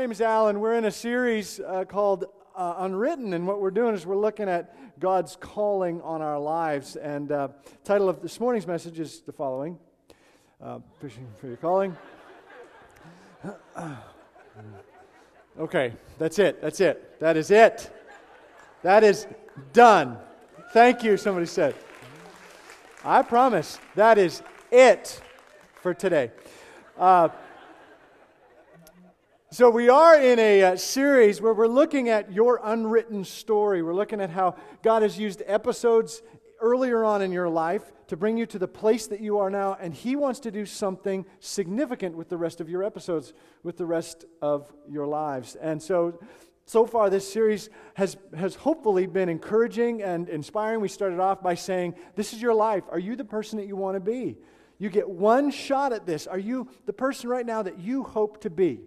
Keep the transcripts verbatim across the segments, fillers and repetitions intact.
My name is Alan. We're in a series uh, called uh, Unwritten, and what we're doing is we're looking at God's calling on our lives. And uh, the title of this morning's message is the following, uh, Fishing for Your Calling. Okay, that's it. That's it. That is it. That is done. Thank you, somebody said. I promise that is it for today. Uh, So we are in a uh, series where we're looking at your unwritten story. We're looking at how God has used episodes earlier on in your life to bring you to the place that you are now, and He wants to do something significant with the rest of your episodes, with the rest of your lives. And so, so far this series has, has hopefully been encouraging and inspiring. We started off by saying, this is your life. Are you the person that you want to be? You get one shot at this. Are you the person right now that you hope to be?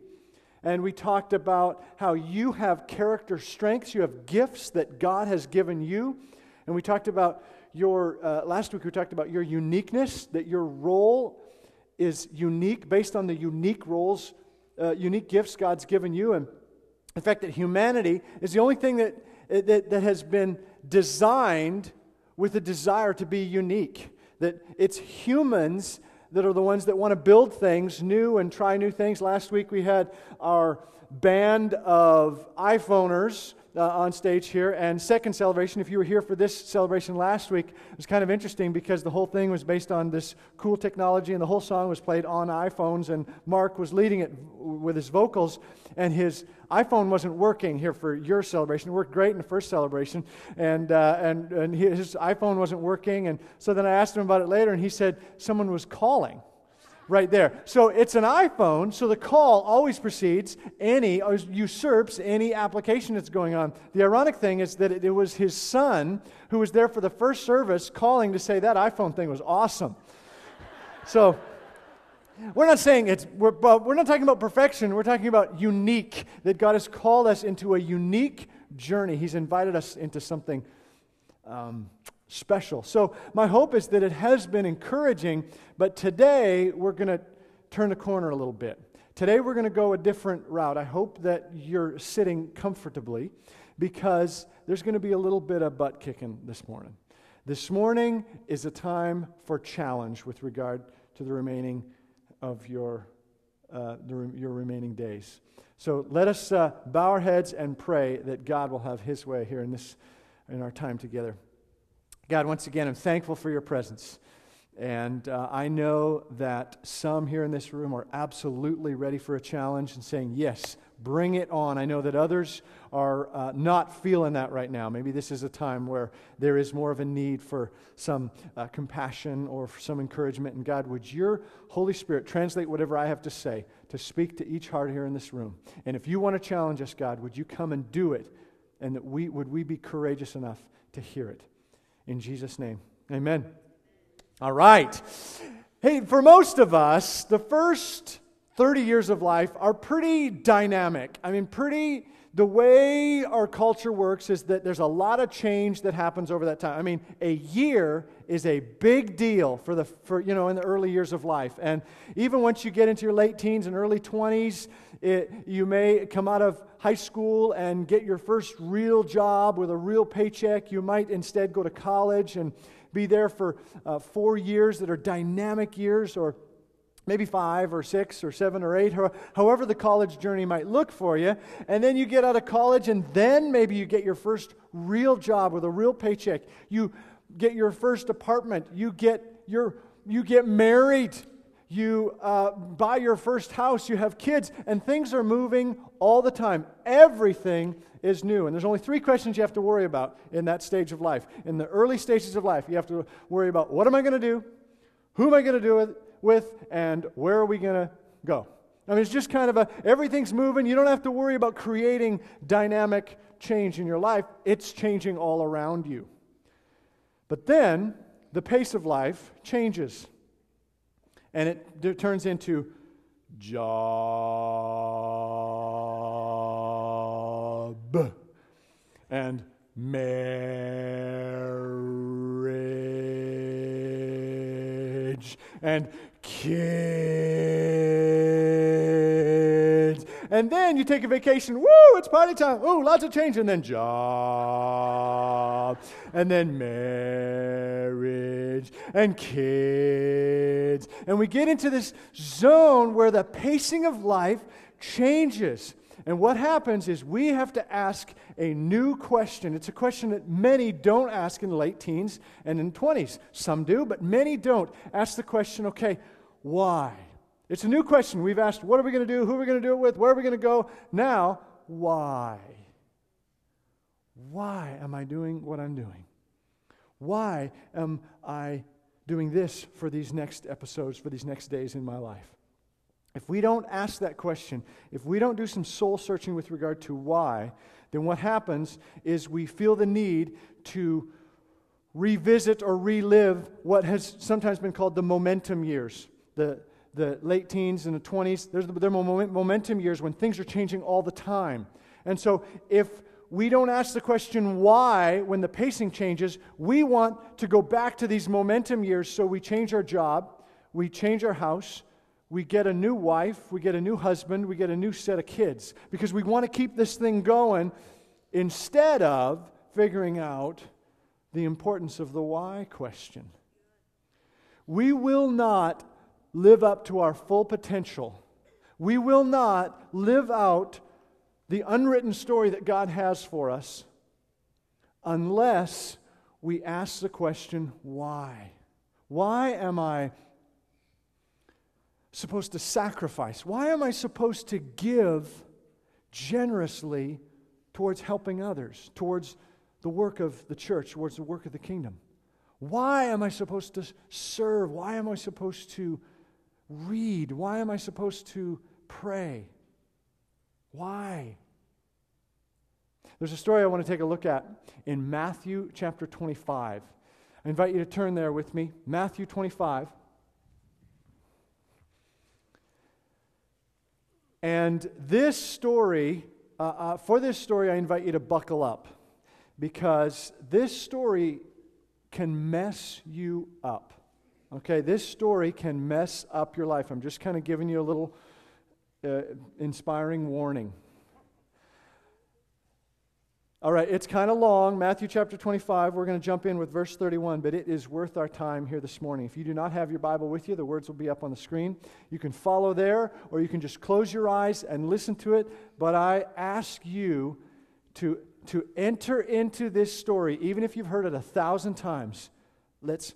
And we talked about how you have character strengths, you have gifts that God has given you. And we talked about your, uh, last week we talked about your uniqueness, that your role is unique based on the unique roles, uh, unique gifts God's given you. And the fact that humanity is the only thing that, that, that has been designed with a desire to be unique. That it's humans that are the ones that want to build things new and try new things. Last week we had our band of iPhoners uh, on stage here, and second celebration, if you were here for this celebration last week, it was kind of interesting because the whole thing was based on this cool technology, and the whole song was played on iPhones, and Mark was leading it with his vocals, and his iPhone wasn't working here for your celebration. It worked great in the first celebration, and uh, and, and he, his iPhone wasn't working, and so then I asked him about it later, and he said someone was calling right there. So it's an iPhone, so the call always precedes any, or usurps any application that's going on. The ironic thing is that it, it was his son who was there for the first service calling to say that iPhone thing was awesome. So we're not saying it's, we're, we're not talking about perfection, we're talking about unique, that God has called us into a unique journey. He's invited us into something um, special. So my hope is that it has been encouraging, but today we're going to turn the corner a little bit. Today we're going to go a different route. I hope that you're sitting comfortably, because there's going to be a little bit of butt kicking this morning. This morning is a time for challenge with regard to the remaining of your uh, the, your remaining days. So let us uh, bow our heads and pray that God will have His way here in this in our time together. God, once again, I'm thankful for Your presence, and uh, I know that some here in this room are absolutely ready for a challenge and saying, "Yes, bring it on." I know that others are uh, not feeling that right now. Maybe this is a time where there is more of a need for some uh, compassion or for some encouragement. And God, would Your Holy Spirit translate whatever I have to say to speak to each heart here in this room? And if You want to challenge us, God, would You come and do it, and that we would we be courageous enough to hear it? In Jesus' name, amen. All right. Hey, for most of us, the first thirty years of life are pretty dynamic. I mean, pretty, the way our culture works is that there's a lot of change that happens over that time. I mean, a year is a big deal for the, for, you know, in the early years of life. And even once you get into your late teens and early twenties, it, you may come out of high school and get your first real job with a real paycheck. You might instead go to college and be there for uh, four years that are dynamic years, or maybe five or six or seven or eight, however the college journey might look for you. And then you get out of college, and then maybe you get your first real job with a real paycheck. You get your first apartment. You get your you get married. You uh, buy your first house. You have kids, and things are moving all the time. Everything is new, and there's only three questions you have to worry about in that stage of life. In the early stages of life, you have to worry about, what am I going to do? Who am I going to do with? with, and where are we going to go? I mean, it's just kind of a, everything's moving. You don't have to worry about creating dynamic change in your life. It's changing all around you. But then, the pace of life changes. And it, it turns into job and marriage and kids And then you take a vacation. Woo, it's party time. Ooh, lots of change. And then job. And then marriage. And kids. And we get into this zone where the pacing of life changes. And what happens is we have to ask a new question. It's a question that many don't ask in late teens and in twenties. Some do, but many don't. Ask the question, okay, why? It's a new question. We've asked, what are we going to do? Who are we going to do it with? Where are we going to go? Now, why? Why am I doing what I'm doing? Why am I doing this for these next episodes, for these next days in my life? If we don't ask that question, if we don't do some soul searching with regard to why, then what happens is we feel the need to revisit or relive what has sometimes been called the momentum years. The, the late teens and the twenties, there's the, they're momentum years when things are changing all the time. And so if we don't ask the question why when the pacing changes, we want to go back to these momentum years, so we change our job, we change our house, we get a new wife, we get a new husband, we get a new set of kids, because we want to keep this thing going instead of figuring out the importance of the why question. We will not live up to our full potential. We will not live out the unwritten story that God has for us unless we ask the question, why? Why am I supposed to sacrifice? Why am I supposed to give generously towards helping others, towards the work of the church, towards the work of the kingdom? Why am I supposed to serve? Why am I supposed to read? Why am I supposed to pray? Why? There's a story I want to take a look at in Matthew chapter twenty-five. I invite you to turn there with me. Matthew twenty-five. And this story, uh, uh, for this story, I invite you to buckle up, because this story can mess you up. Okay, this story can mess up your life. I'm just kind of giving you a little uh, inspiring warning. All right, it's kind of long. Matthew chapter twenty-five, we're going to jump in with verse thirty-one, but it is worth our time here this morning. If you do not have your Bible with you, the words will be up on the screen. You can follow there, or you can just close your eyes and listen to it. But I ask you to, to enter into this story, even if you've heard it a thousand times. Let's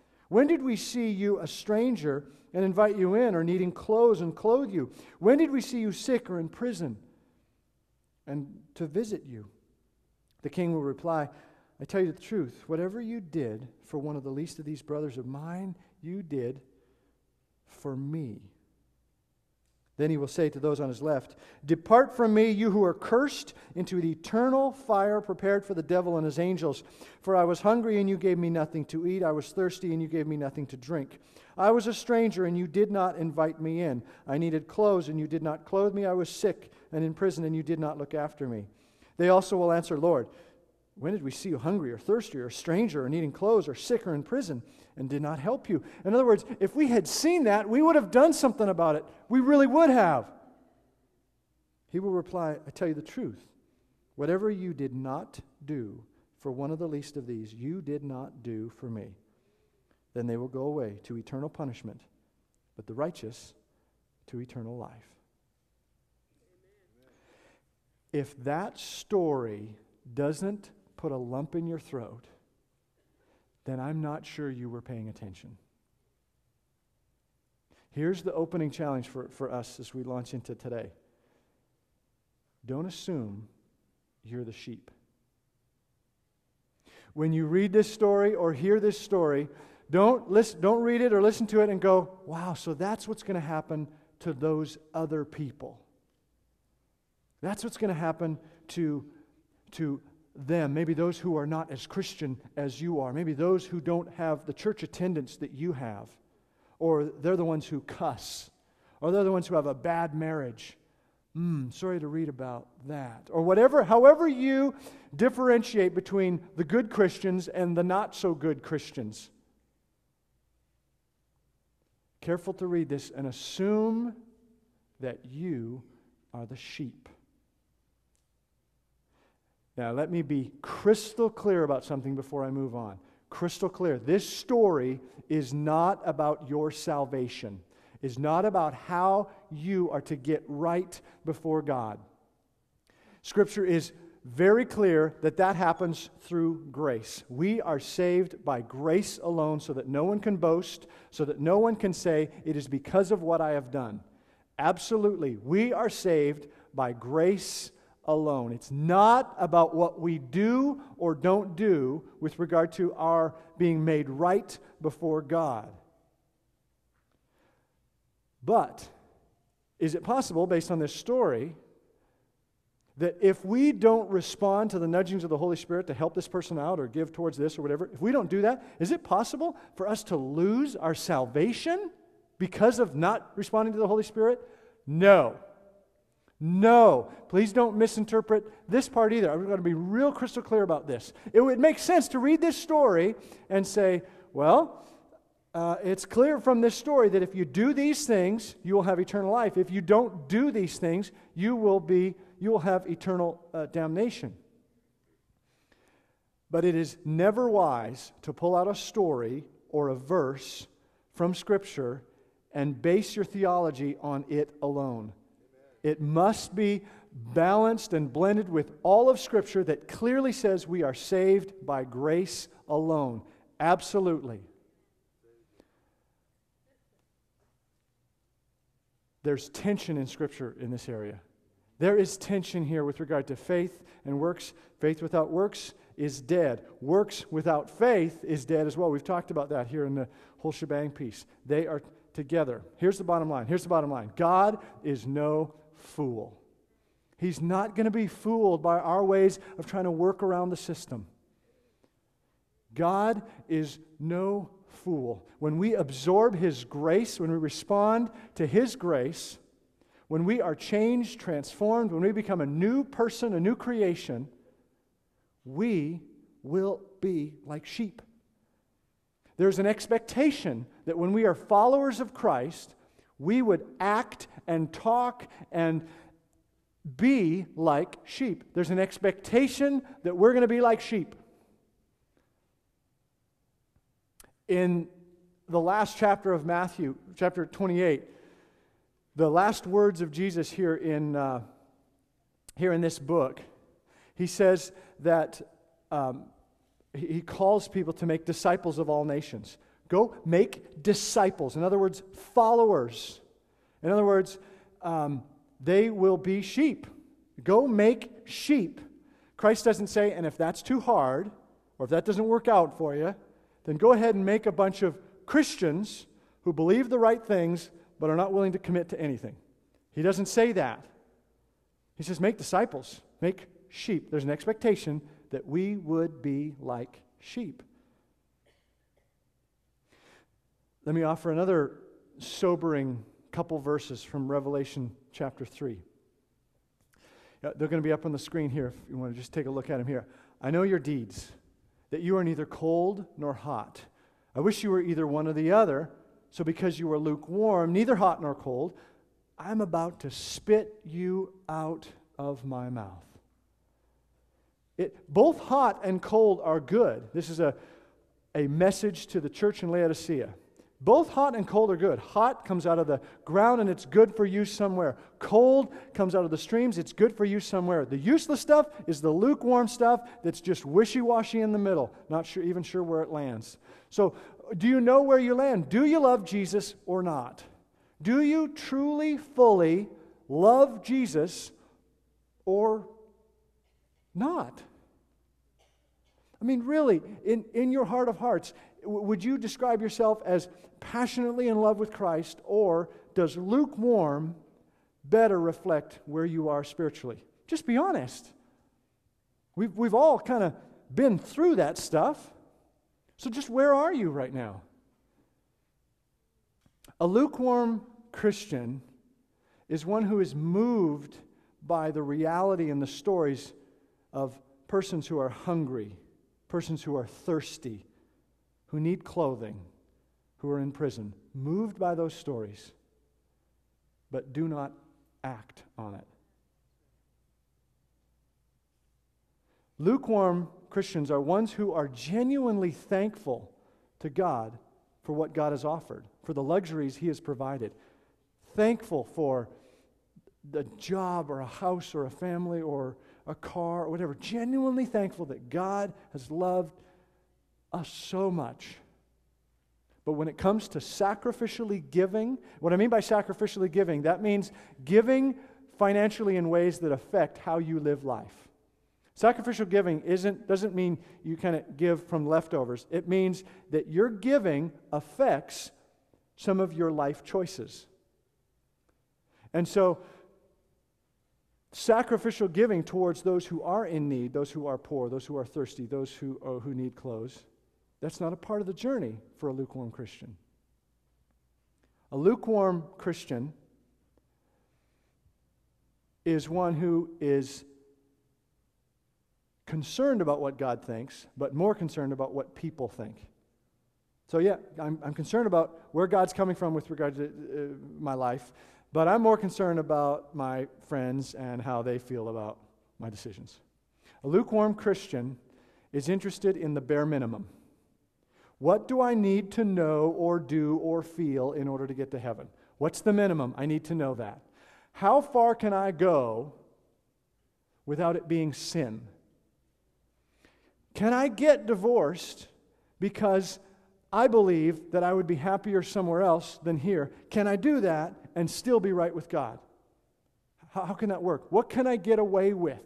When did we see you a stranger and invite you in, or needing clothes and clothe you? When did we see you sick or in prison and to visit you?" The King will reply, "I tell you the truth, whatever you did for one of the least of these brothers of mine, you did for me." Then He will say to those on His left, "Depart from me, you who are cursed, into the eternal fire prepared for the devil and his angels. For I was hungry, and you gave me nothing to eat. I was thirsty, and you gave me nothing to drink. I was a stranger, and you did not invite me in. I needed clothes, and you did not clothe me. I was sick and in prison, and you did not look after me." They also will answer, "Lord, when did we see you hungry or thirsty or a stranger or needing clothes or sick or in prison and did not help you?" In other words, if we had seen that, we would have done something about it. We really would have. He will reply, "I tell you the truth, whatever you did not do for one of the least of these, you did not do for me." Then they will go away to eternal punishment, but the righteous to eternal life. If that story doesn't put a lump in your throat, then I'm not sure you were paying attention. Here's the opening challenge for, for us as we launch into today. Don't assume you're the sheep. When you read this story or hear this story, don't listen, don't read it or listen to it and go, wow, so that's what's going to happen to those other people. That's what's going to happen to, to them. Maybe those who are not as Christian as you are. Maybe those who don't have the church attendance that you have. Or they're the ones who cuss. Or they're the ones who have a bad marriage. Mm, sorry to read about that. Or whatever, however you differentiate between the good Christians and the not so good Christians. Careful to read this and assume that you are the sheep. Now, let me be crystal clear about something before I move on. Crystal clear. This story is not about your salvation. It's not about how you are to get right before God. Scripture is very clear that that happens through grace. We are saved by grace alone so that no one can boast, so that no one can say, it is because of what I have done. Absolutely, we are saved by grace alone. It's not about what we do or don't do with regard to our being made right before God. But is it possible, based on this story, that if we don't respond to the nudgings of the Holy Spirit to help this person out or give towards this or whatever, if we don't do that, is it possible for us to lose our salvation because of not responding to the Holy Spirit? No. No. Please don't misinterpret this part either. I'm going to be real crystal clear about this. It would make sense to read this story and say, well, Uh, it's clear from this story that if you do these things, you will have eternal life. If you don't do these things, you will be, you will have eternal uh, damnation. But it is never wise to pull out a story or a verse from Scripture and base your theology on it alone. It must be balanced and blended with all of Scripture that clearly says we are saved by grace alone. Absolutely. There's tension in Scripture in this area. There is tension here with regard to faith and works. Faith without works is dead. Works without faith is dead as well. We've talked about that here in the whole shebang piece. They are together. Here's the bottom line. Here's the bottom line. God is no fool. He's not going to be fooled by our ways of trying to work around the system. God is no fool. Fool. When we absorb His grace, when we respond to His grace, when we are changed, transformed, when we become a new person, a new creation, we will be like sheep. There's an expectation that when we are followers of Christ, we would act and talk and be like sheep. There's an expectation that we're going to be like sheep. In the last chapter of Matthew, chapter twenty-eight, the last words of Jesus here in uh, here in this book, He says that um, He calls people to make disciples of all nations. Go make disciples. In other words, followers. In other words, um, they will be sheep. Go make sheep. Christ doesn't say, and if that's too hard, or if that doesn't work out for you, then go ahead and make a bunch of Christians who believe the right things but are not willing to commit to anything. He doesn't say that. He says, make disciples, make sheep. There's an expectation that we would be like sheep. Let me offer another sobering couple verses from Revelation chapter three. They're going to be up on the screen here if you want to just take a look at them here. I know your deeds, that you are neither cold nor hot. I wish you were either one or the other, so because you are lukewarm, neither hot nor cold, I'm about to spit you out of my mouth. It, both hot and cold are good. This is a, a message to the church in Laodicea. Both hot and cold are good. Hot comes out of the ground and it's good for you somewhere. Cold comes out of the streams, it's good for you somewhere. The useless stuff is the lukewarm stuff that's just wishy-washy in the middle, not sure, even sure where it lands. So do you know where you land? Do you love Jesus or not? Do you truly, fully love Jesus or not? I mean, really, in, in your heart of hearts, would you describe yourself as passionately in love with Christ, or does lukewarm better reflect where you are spiritually? Just be honest. We've, we've all kind of been through that stuff. So just where are you right now? A lukewarm Christian is one who is moved by the reality and the stories of persons who are hungry, persons who are thirsty, who need clothing, who are in prison, moved by those stories, but do not act on it. Lukewarm Christians are ones who are genuinely thankful to God for what God has offered, for the luxuries He has provided, thankful for the job or a house or a family or a car or whatever, genuinely thankful that God has loved us so much. But when it comes to sacrificially giving, what I mean by sacrificially giving, that means giving financially in ways that affect how you live life. Sacrificial giving isn't doesn't mean you kind of give from leftovers. It means that your giving affects some of your life choices. And so sacrificial giving towards those who are in need, those who are poor, those who are thirsty, those who, or who need clothes, that's not a part of the journey for a lukewarm Christian. A lukewarm Christian is one who is concerned about what God thinks, but more concerned about what people think. So yeah, I'm, I'm concerned about where God's coming from with regard to uh, my life, but I'm more concerned about my friends and how they feel about my decisions. A lukewarm Christian is interested in the bare minimum. What do I need to know or do or feel in order to get to heaven? What's the minimum? I need to know that. How far can I go without it being sin? Can I get divorced because I believe that I would be happier somewhere else than here? Can I do that and still be right with God? How, how can that work? What can I get away with?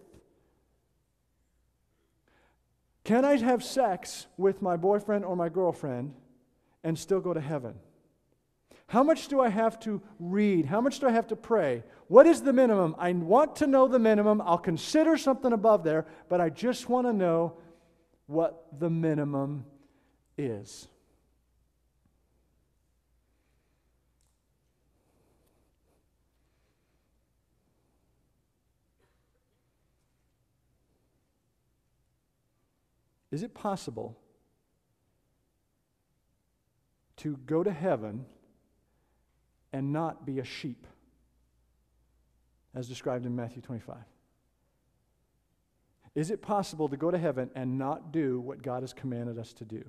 Can I have sex with my boyfriend or my girlfriend and still go to heaven? How much do I have to read? How much do I have to pray? What is the minimum? I want to know the minimum. I'll consider something above there, but I just want to know what the minimum is. Is it possible to go to heaven and not be a sheep, as described in Matthew twenty-five? Is it possible to go to heaven and not do what God has commanded us to do?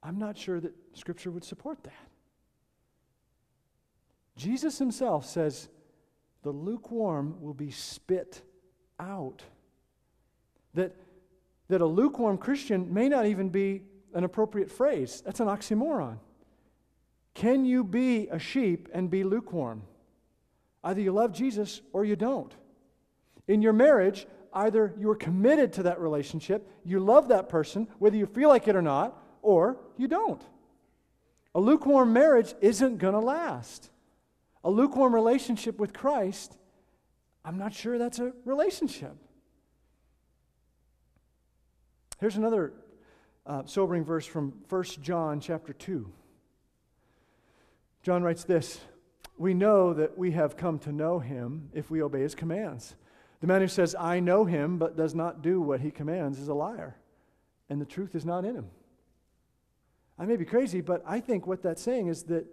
I'm not sure that Scripture would support that. Jesus Himself says, the lukewarm will be spit out. That, that a lukewarm Christian may not even be an appropriate phrase. That's an oxymoron. Can you be a sheep and be lukewarm? Either you love Jesus or you don't. In your marriage, either you are committed to that relationship, you love that person, whether you feel like it or not, or you don't. A lukewarm marriage isn't going to last. A lukewarm relationship with Christ, I'm not sure that's a relationship. Here's another uh, sobering verse from First John chapter two. John writes this, "We know that we have come to know Him if we obey His commands. The man who says, 'I know Him,' but does not do what He commands is a liar, and the truth is not in him." I may be crazy, but I think what that's saying is that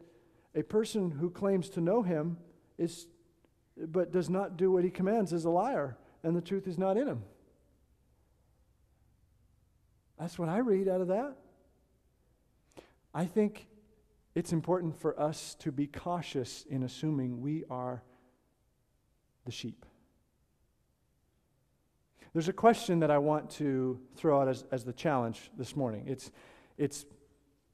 a person who claims to know Him is, but does not do what He commands is a liar, and the truth is not in him. That's what I read out of that. I think it's important for us to be cautious in assuming we are the sheep. There's a question that I want to throw out as, as the challenge this morning. It's, it's,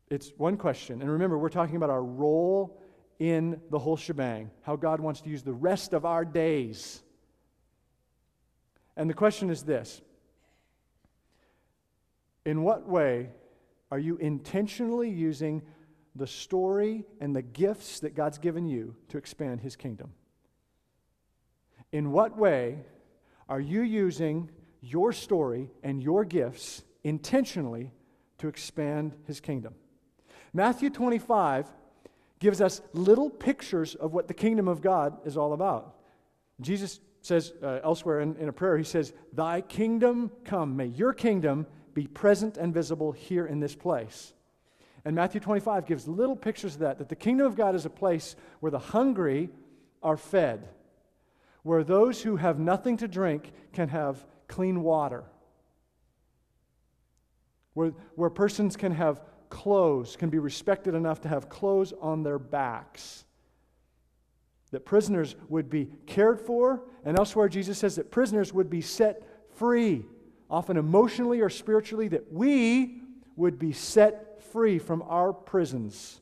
it's one question. And remember, we're talking about our role in the whole shebang, how God wants to use the rest of our days. And the question is this: in what way are you intentionally using the story and the gifts that God's given you to expand His kingdom? In what way are you using your story and your gifts intentionally to expand His kingdom? Matthew twenty-five gives us little pictures of what the kingdom of God is all about. Jesus says uh, elsewhere in, in a prayer, He says, "Thy kingdom come, may your kingdom be present and visible here in this place." And Matthew twenty-five gives little pictures of that, that the kingdom of God is a place where the hungry are fed, where those who have nothing to drink can have clean water, where, where persons can have clothes, can be respected enough to have clothes on their backs, that prisoners would be cared for, and elsewhere Jesus says that prisoners would be set free, often emotionally or spiritually, that we would be set free from our prisons.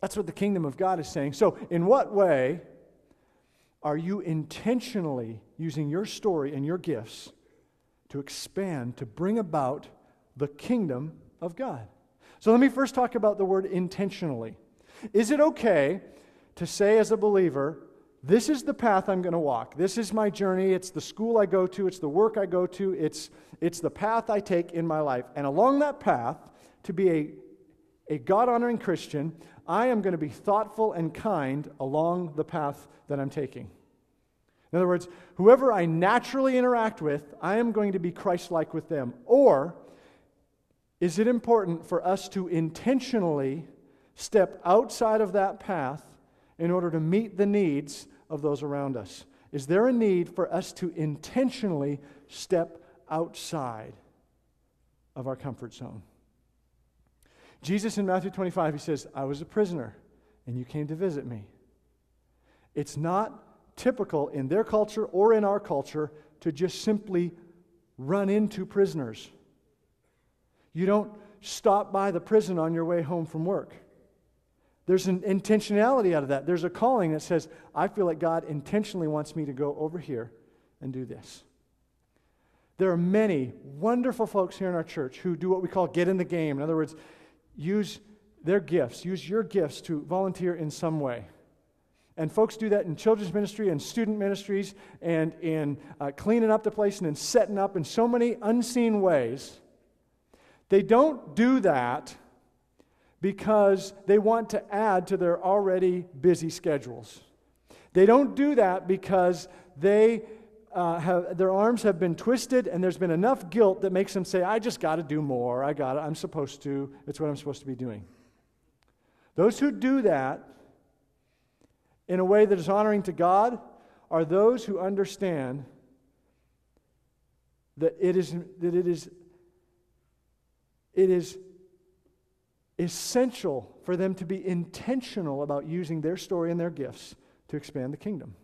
That's what the kingdom of God is saying. So in what way are you intentionally using your story and your gifts to expand, to bring about the kingdom of God? So let me first talk about the word intentionally. Is it okay to say as a believer, this is the path I'm going to walk, this is my journey, it's the school I go to, it's the work I go to, it's, it's the path I take in my life, and along that path, to be a, a God-honoring Christian, I am going to be thoughtful and kind along the path that I'm taking? In other words, whoever I naturally interact with, I am going to be Christ-like with them. Or is it important for us to intentionally step outside of that path in order to meet the needs of those around us? Is there a need for us to intentionally step outside of our comfort zone? Jesus in Matthew twenty-five, He says, "I was a prisoner, and you came to visit me." It's not typical in their culture or in our culture to just simply run into prisoners. You don't stop by the prison on your way home from work. There's an intentionality out of that. There's a calling that says, I feel like God intentionally wants me to go over here and do this. There are many wonderful folks here in our church who do what we call get in the game. In other words, use their gifts, use your gifts to volunteer in some way. And folks do that in children's ministry and student ministries and in uh, cleaning up the place and in setting up in so many unseen ways. They don't do that because they want to add to their already busy schedules. They don't do that because they Uh, have, their arms have been twisted, and there's been enough guilt that makes them say, I just got to do more. I got it. I'm supposed to. It's what I'm supposed to be doing. Those who do that in a way that is honoring to God are those who understand that it is, that it is, it is essential for them to be intentional about using their story and their gifts to expand the kingdom.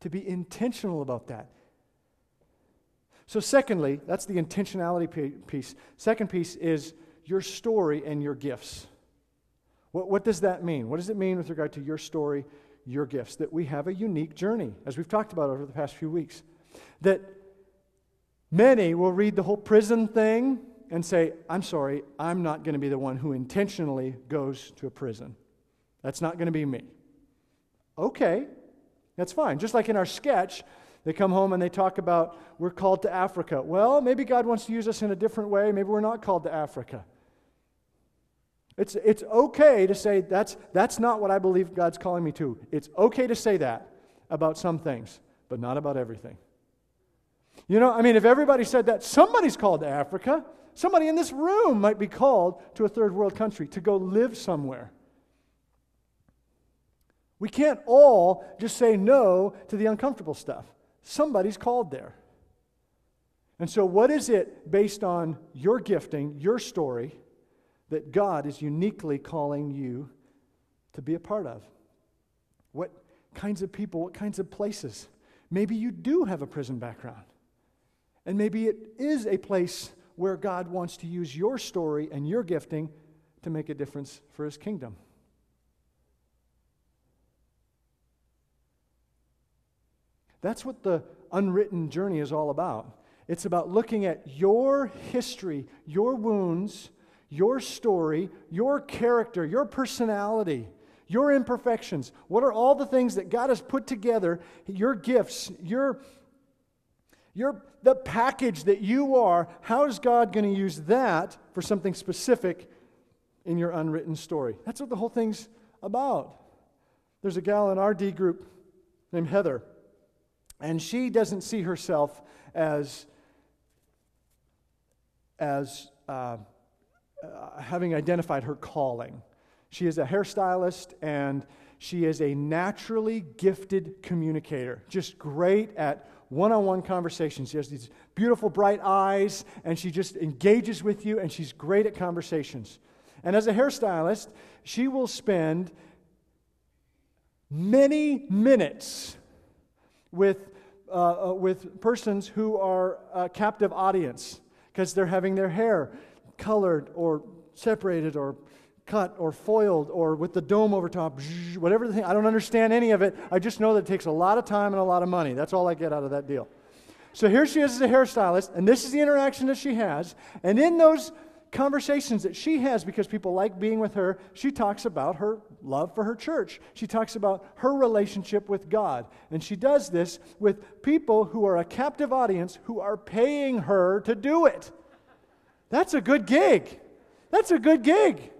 To be intentional about that. So secondly, that's the intentionality piece. Second piece is your story and your gifts. What, what does that mean? What does it mean with regard to your story, your gifts? That we have a unique journey, as we've talked about over the past few weeks. That many will read the whole prison thing and say, I'm sorry, I'm not going to be the one who intentionally goes to a prison. That's not going to be me. Okay. That's fine. Just like in our sketch, they come home and they talk about we're called to Africa. Well, maybe God wants to use us in a different way. Maybe we're not called to Africa. It's, it's okay to say that's, that's not what I believe God's calling me to. It's okay to say that about some things, but not about everything. You know, I mean, if everybody said that, somebody's called to Africa. Somebody in this room might be called to a third world country to go live somewhere. We can't all just say no to the uncomfortable stuff. Somebody's called there. And so what is it based on your gifting, your story, that God is uniquely calling you to be a part of. What kinds of people, what kinds of places? Maybe you do have a prison background. And maybe it is a place where God wants to use your story and your gifting to make a difference for His kingdom. That's what the unwritten journey is all about. It's about looking at your history, your wounds, your story, your character, your personality, your imperfections. What are all the things that God has put together, your gifts, your, your the package that you are? How is God going to use that for something specific in your unwritten story? That's what the whole thing's about. There's a gal in our D group named Heather, and she doesn't see herself as, as uh, uh, having identified her calling. She is a hairstylist, and she is a naturally gifted communicator, just great at one-on-one conversations. She has these beautiful, bright eyes, and she just engages with you, and she's great at conversations. And as a hairstylist, she will spend many minutes with Uh, with persons who are a captive audience because they're having their hair colored or separated or cut or foiled or with the dome over top, whatever the thing. I don't understand any of it. I just know that it takes a lot of time and a lot of money. That's all I get out of that deal. So here she is as a hairstylist, and this is the interaction that she has. And in those conversations that she has, because people like being with her, she talks about her love for her church. She talks about her relationship with God. And she does this with people who are a captive audience who are paying her to do it. That's a good gig. That's a good gig.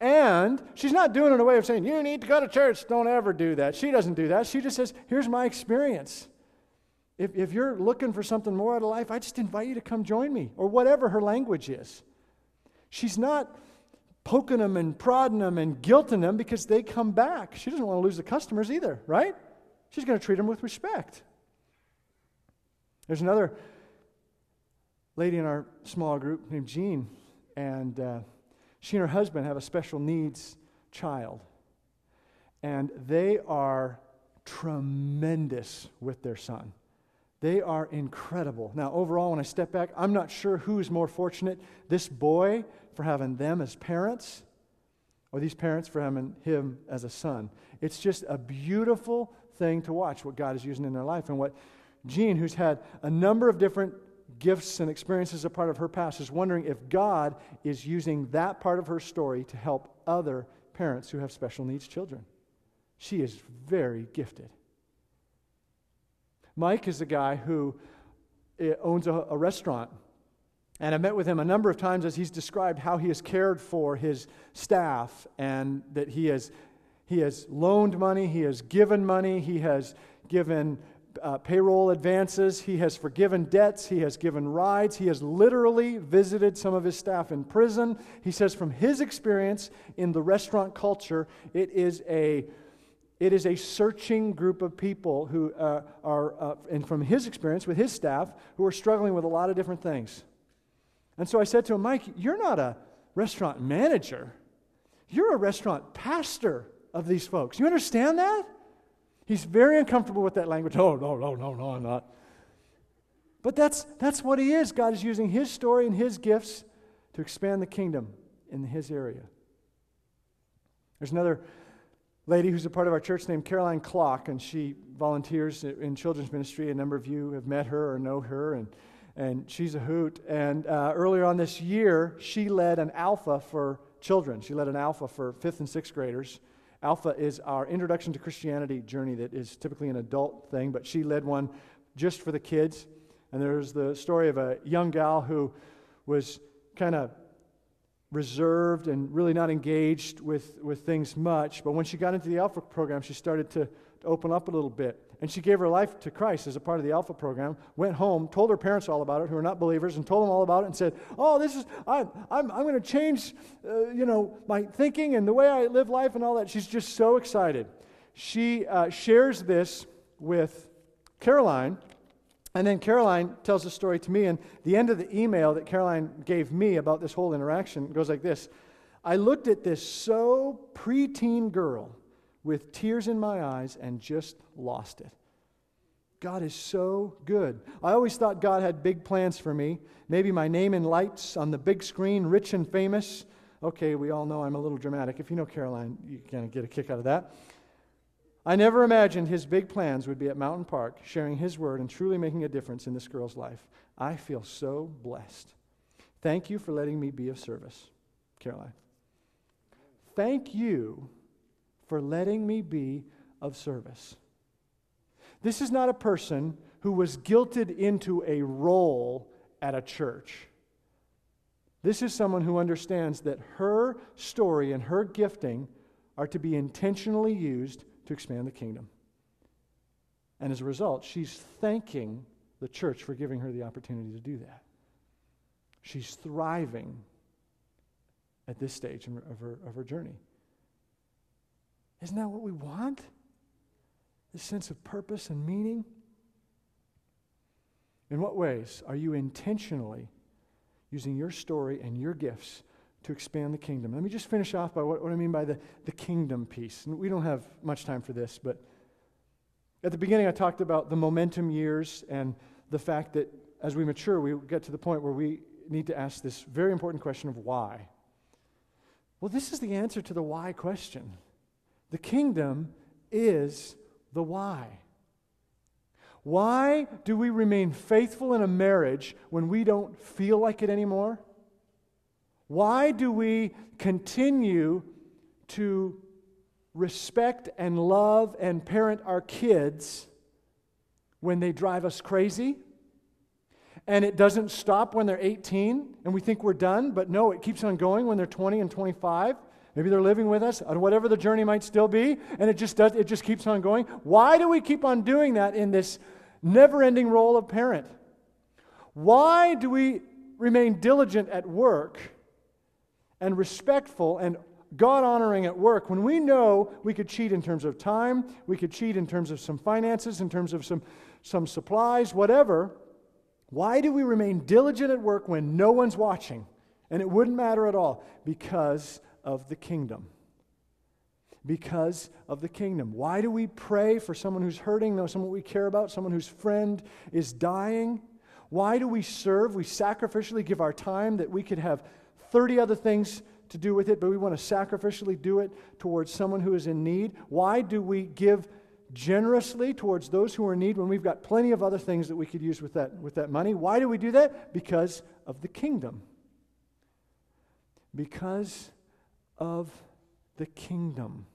And she's not doing it in a way of saying, you need to go to church, don't ever do that. She doesn't do that. She just says, here's my experience. If, if you're looking for something more out of life, I just invite you to come join me, or whatever her language is. She's not poking them and prodding them and guilting them because they come back. She doesn't want to lose the customers either, right? She's going to treat them with respect. There's another lady in our small group named Jean, and uh, she and her husband have a special needs child, and they are tremendous with their son. They are incredible. Now, overall, when I step back, I'm not sure who is more fortunate, this boy for having them as parents or these parents for having him as a son. It's just a beautiful thing to watch what God is using in their life. And what Jean, who's had a number of different gifts and experiences a part of her past, is wondering if God is using that part of her story to help other parents who have special needs children. She is very gifted. Mike is the guy who owns a, a restaurant, and I met with him a number of times as he's described how he has cared for his staff, and that he has he has loaned money, he has given money, he has given uh, payroll advances, he has forgiven debts, he has given rides, he has literally visited some of his staff in prison. He says from his experience in the restaurant culture, it is a It is a searching group of people who uh, are, uh, and from his experience with his staff, who are struggling with a lot of different things. And so I said to him, Mike, you're not a restaurant manager. You're a restaurant pastor of these folks. You understand that? He's very uncomfortable with that language. Oh, no, no, no, no, I'm not. But that's, that's what he is. God is using his story and his gifts to expand the kingdom in his area. There's another lady who's a part of our church named Caroline Clock, and she volunteers in children's ministry. A number of you have met her or know her, and and she's a hoot. And uh, earlier on this year, she led an Alpha for children. She led an Alpha for fifth and sixth graders. Alpha is our introduction to Christianity journey that is typically an adult thing, but she led one just for the kids. And there's the story of a young gal who was kind of reserved and really not engaged with, with things much, but when she got into the Alpha program, she started to, to open up a little bit, and she gave her life to Christ as a part of the Alpha program, went home, told her parents all about it, who are not believers, and told them all about it, and said, oh, this is, I, I'm, I'm going to change, uh, you know, my thinking and the way I live life and all that. She's just so excited. She uh, shares this with Caroline, And then Caroline tells the story to me, and the end of the email that Caroline gave me about this whole interaction goes like this. I looked at this so preteen girl with tears in my eyes and just lost it. God is so good. I always thought God had big plans for me. Maybe my name in lights on the big screen, rich and famous. Okay, we all know I'm a little dramatic. If you know Caroline, you kind of get a kick out of that. I never imagined his big plans would be at Mountain Park, sharing his word and truly making a difference in this girl's life. I feel so blessed. Thank you for letting me be of service, Caroline. Thank you for letting me be of service. This is not a person who was guilted into a role at a church. This is someone who understands that her story and her gifting are to be intentionally used to expand the kingdom. And as a result, she's thanking the church for giving her the opportunity to do that. She's thriving at this stage of her, of her journey. Isn't that what we want? This sense of purpose and meaning? In what ways are you intentionally using your story and your gifts to expand the kingdom? Let me just finish off by what, what I mean by the, the kingdom piece. And we don't have much time for this, but at the beginning I talked about the momentum years and the fact that as we mature, we get to the point where we need to ask this very important question of why. Well, this is the answer to the why question. The kingdom is the why. Why do we remain faithful in a marriage when we don't feel like it anymore? Why do we continue to respect and love and parent our kids when they drive us crazy? And it doesn't stop when they're eighteen and we think we're done, but no, it keeps on going when they're twenty and twenty-five. Maybe they're living with us, or whatever the journey might still be, and it just does, it just keeps on going. Why do we keep on doing that in this never-ending role of parent? Why do we remain diligent at work and respectful and God-honoring at work when we know we could cheat in terms of time, we could cheat in terms of some finances, in terms of some, some supplies, whatever? Why do we remain diligent at work when no one's watching? And it wouldn't matter at all. Because of the kingdom. Because of the kingdom. Why do we pray for someone who's hurting, someone we care about, someone whose friend is dying? Why do we serve? We sacrificially give our time that we could have thirty other things to do with it, but we want to sacrificially do it towards someone who is in need. Why do we give generously towards those who are in need when we've got plenty of other things that we could use with that, with that money? Why do we do that? Because of the kingdom. Because of the kingdom.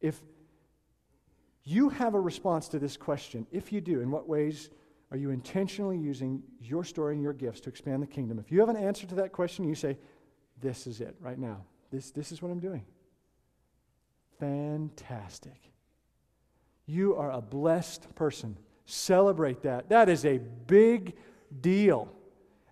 If you have a response to this question, if you do, in what ways are you intentionally using your story and your gifts to expand the kingdom? If you have an answer to that question, you say, this is it right now. This, this is what I'm doing. Fantastic. You are a blessed person. Celebrate that. That is a big deal.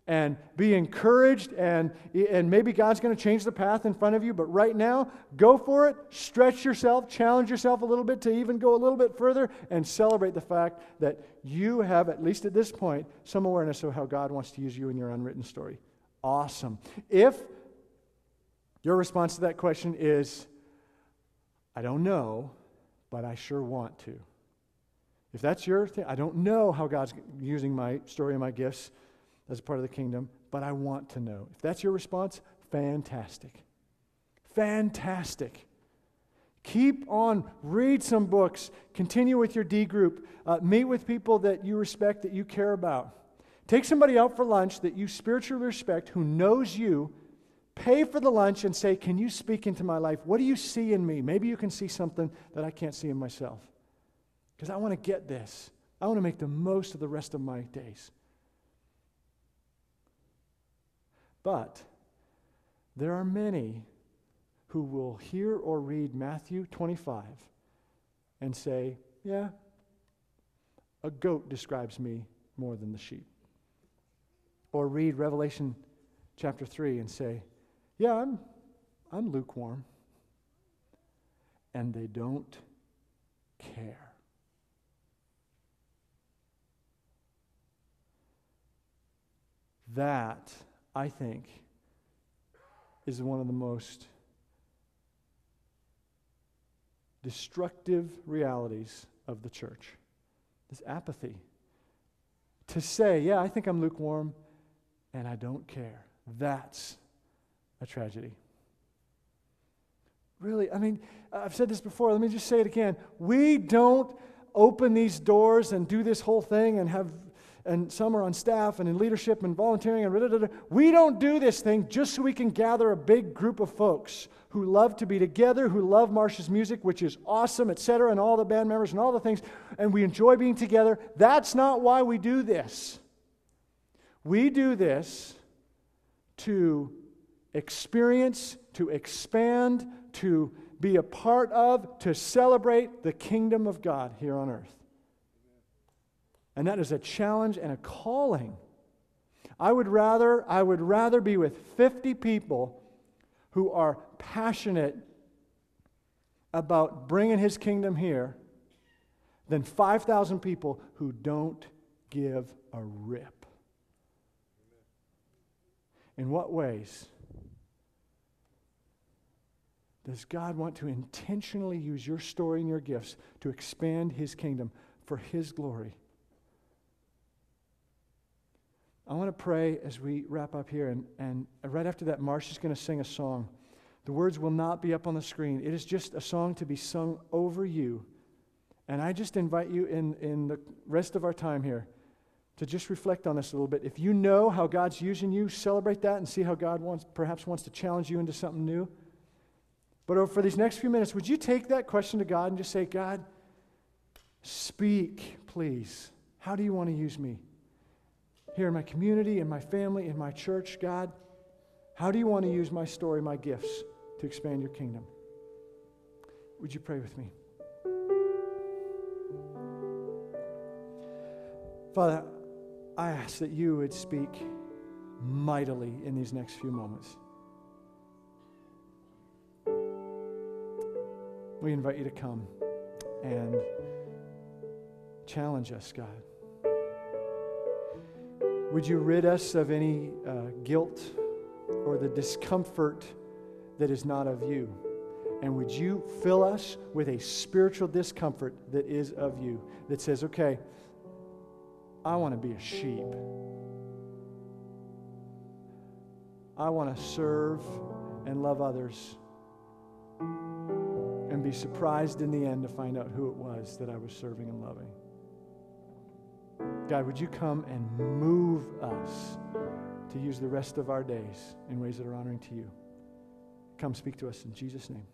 And be encouraged, and, and maybe God's going to change the path in front of you, but right now, go for it, stretch yourself, challenge yourself a little bit to even go a little bit further, and celebrate the fact that you have, at least at this point, some awareness of how God wants to use you in your unwritten story. Awesome. If your response to that question is, I don't know, but I sure want to. If that's your thing, I don't know how God's using my story and my gifts as part of the kingdom, but I want to know. If that's your response, fantastic. Fantastic. Keep on, read some books, continue with your D group, uh, meet with people that you respect, that you care about. Take somebody out for lunch that you spiritually respect, who knows you, pay for the lunch and say, can you speak into my life? What do you see in me? Maybe you can see something that I can't see in myself. Because I want to get this. I want to make the most of the rest of my days. But there are many who will hear or read Matthew twenty-five and say, yeah, a goat describes me more than the sheep. Or read Revelation chapter three and say, yeah, I'm, I'm lukewarm. And they don't care. That, I think, is one of the most destructive realities of the church. This apathy. To say, yeah, I think I'm lukewarm and I don't care. That's a tragedy. Really, I mean, I've said this before. Let me just say it again. We don't open these doors and do this whole thing and have, and some are on staff and in leadership and volunteering and blah, blah, blah. We don't do this thing just so we can gather a big group of folks who love to be together, who love Marsha's music, which is awesome, et cetera, and all the band members and all the things, and we enjoy being together. That's not why we do this. We do this to experience, to expand, to be a part of, to celebrate the kingdom of God here on earth. And that is a challenge and a calling. I would rather, I would rather be with fifty people who are passionate about bringing His kingdom here than five thousand people who don't give a rip. In what ways does God want to intentionally use your story and your gifts to expand His kingdom for His glory? I want to pray as we wrap up here, and, and right after that, Marsha's going to sing a song. The words will not be up on the screen. It is just a song to be sung over you. And I just invite you in, in the rest of our time here to just reflect on this a little bit. If you know how God's using you, celebrate that and see how God wants, perhaps wants to challenge you into something new. But for these next few minutes, would you take that question to God and just say, God, speak, please. How do you want to use me? Here in my community, in my family, in my church, God, how do you want to use my story, my gifts, to expand your kingdom? Would you pray with me? Father, I ask that you would speak mightily in these next few moments. We invite you to come and challenge us, God. Would you rid us of any uh, guilt or the discomfort that is not of you? And would you fill us with a spiritual discomfort that is of you, that says, okay, I want to be a sheep. I want to serve and love others. And be surprised in the end to find out who it was that I was serving and loving. God, would you come and move us to use the rest of our days in ways that are honoring to you? Come speak to us in Jesus' name.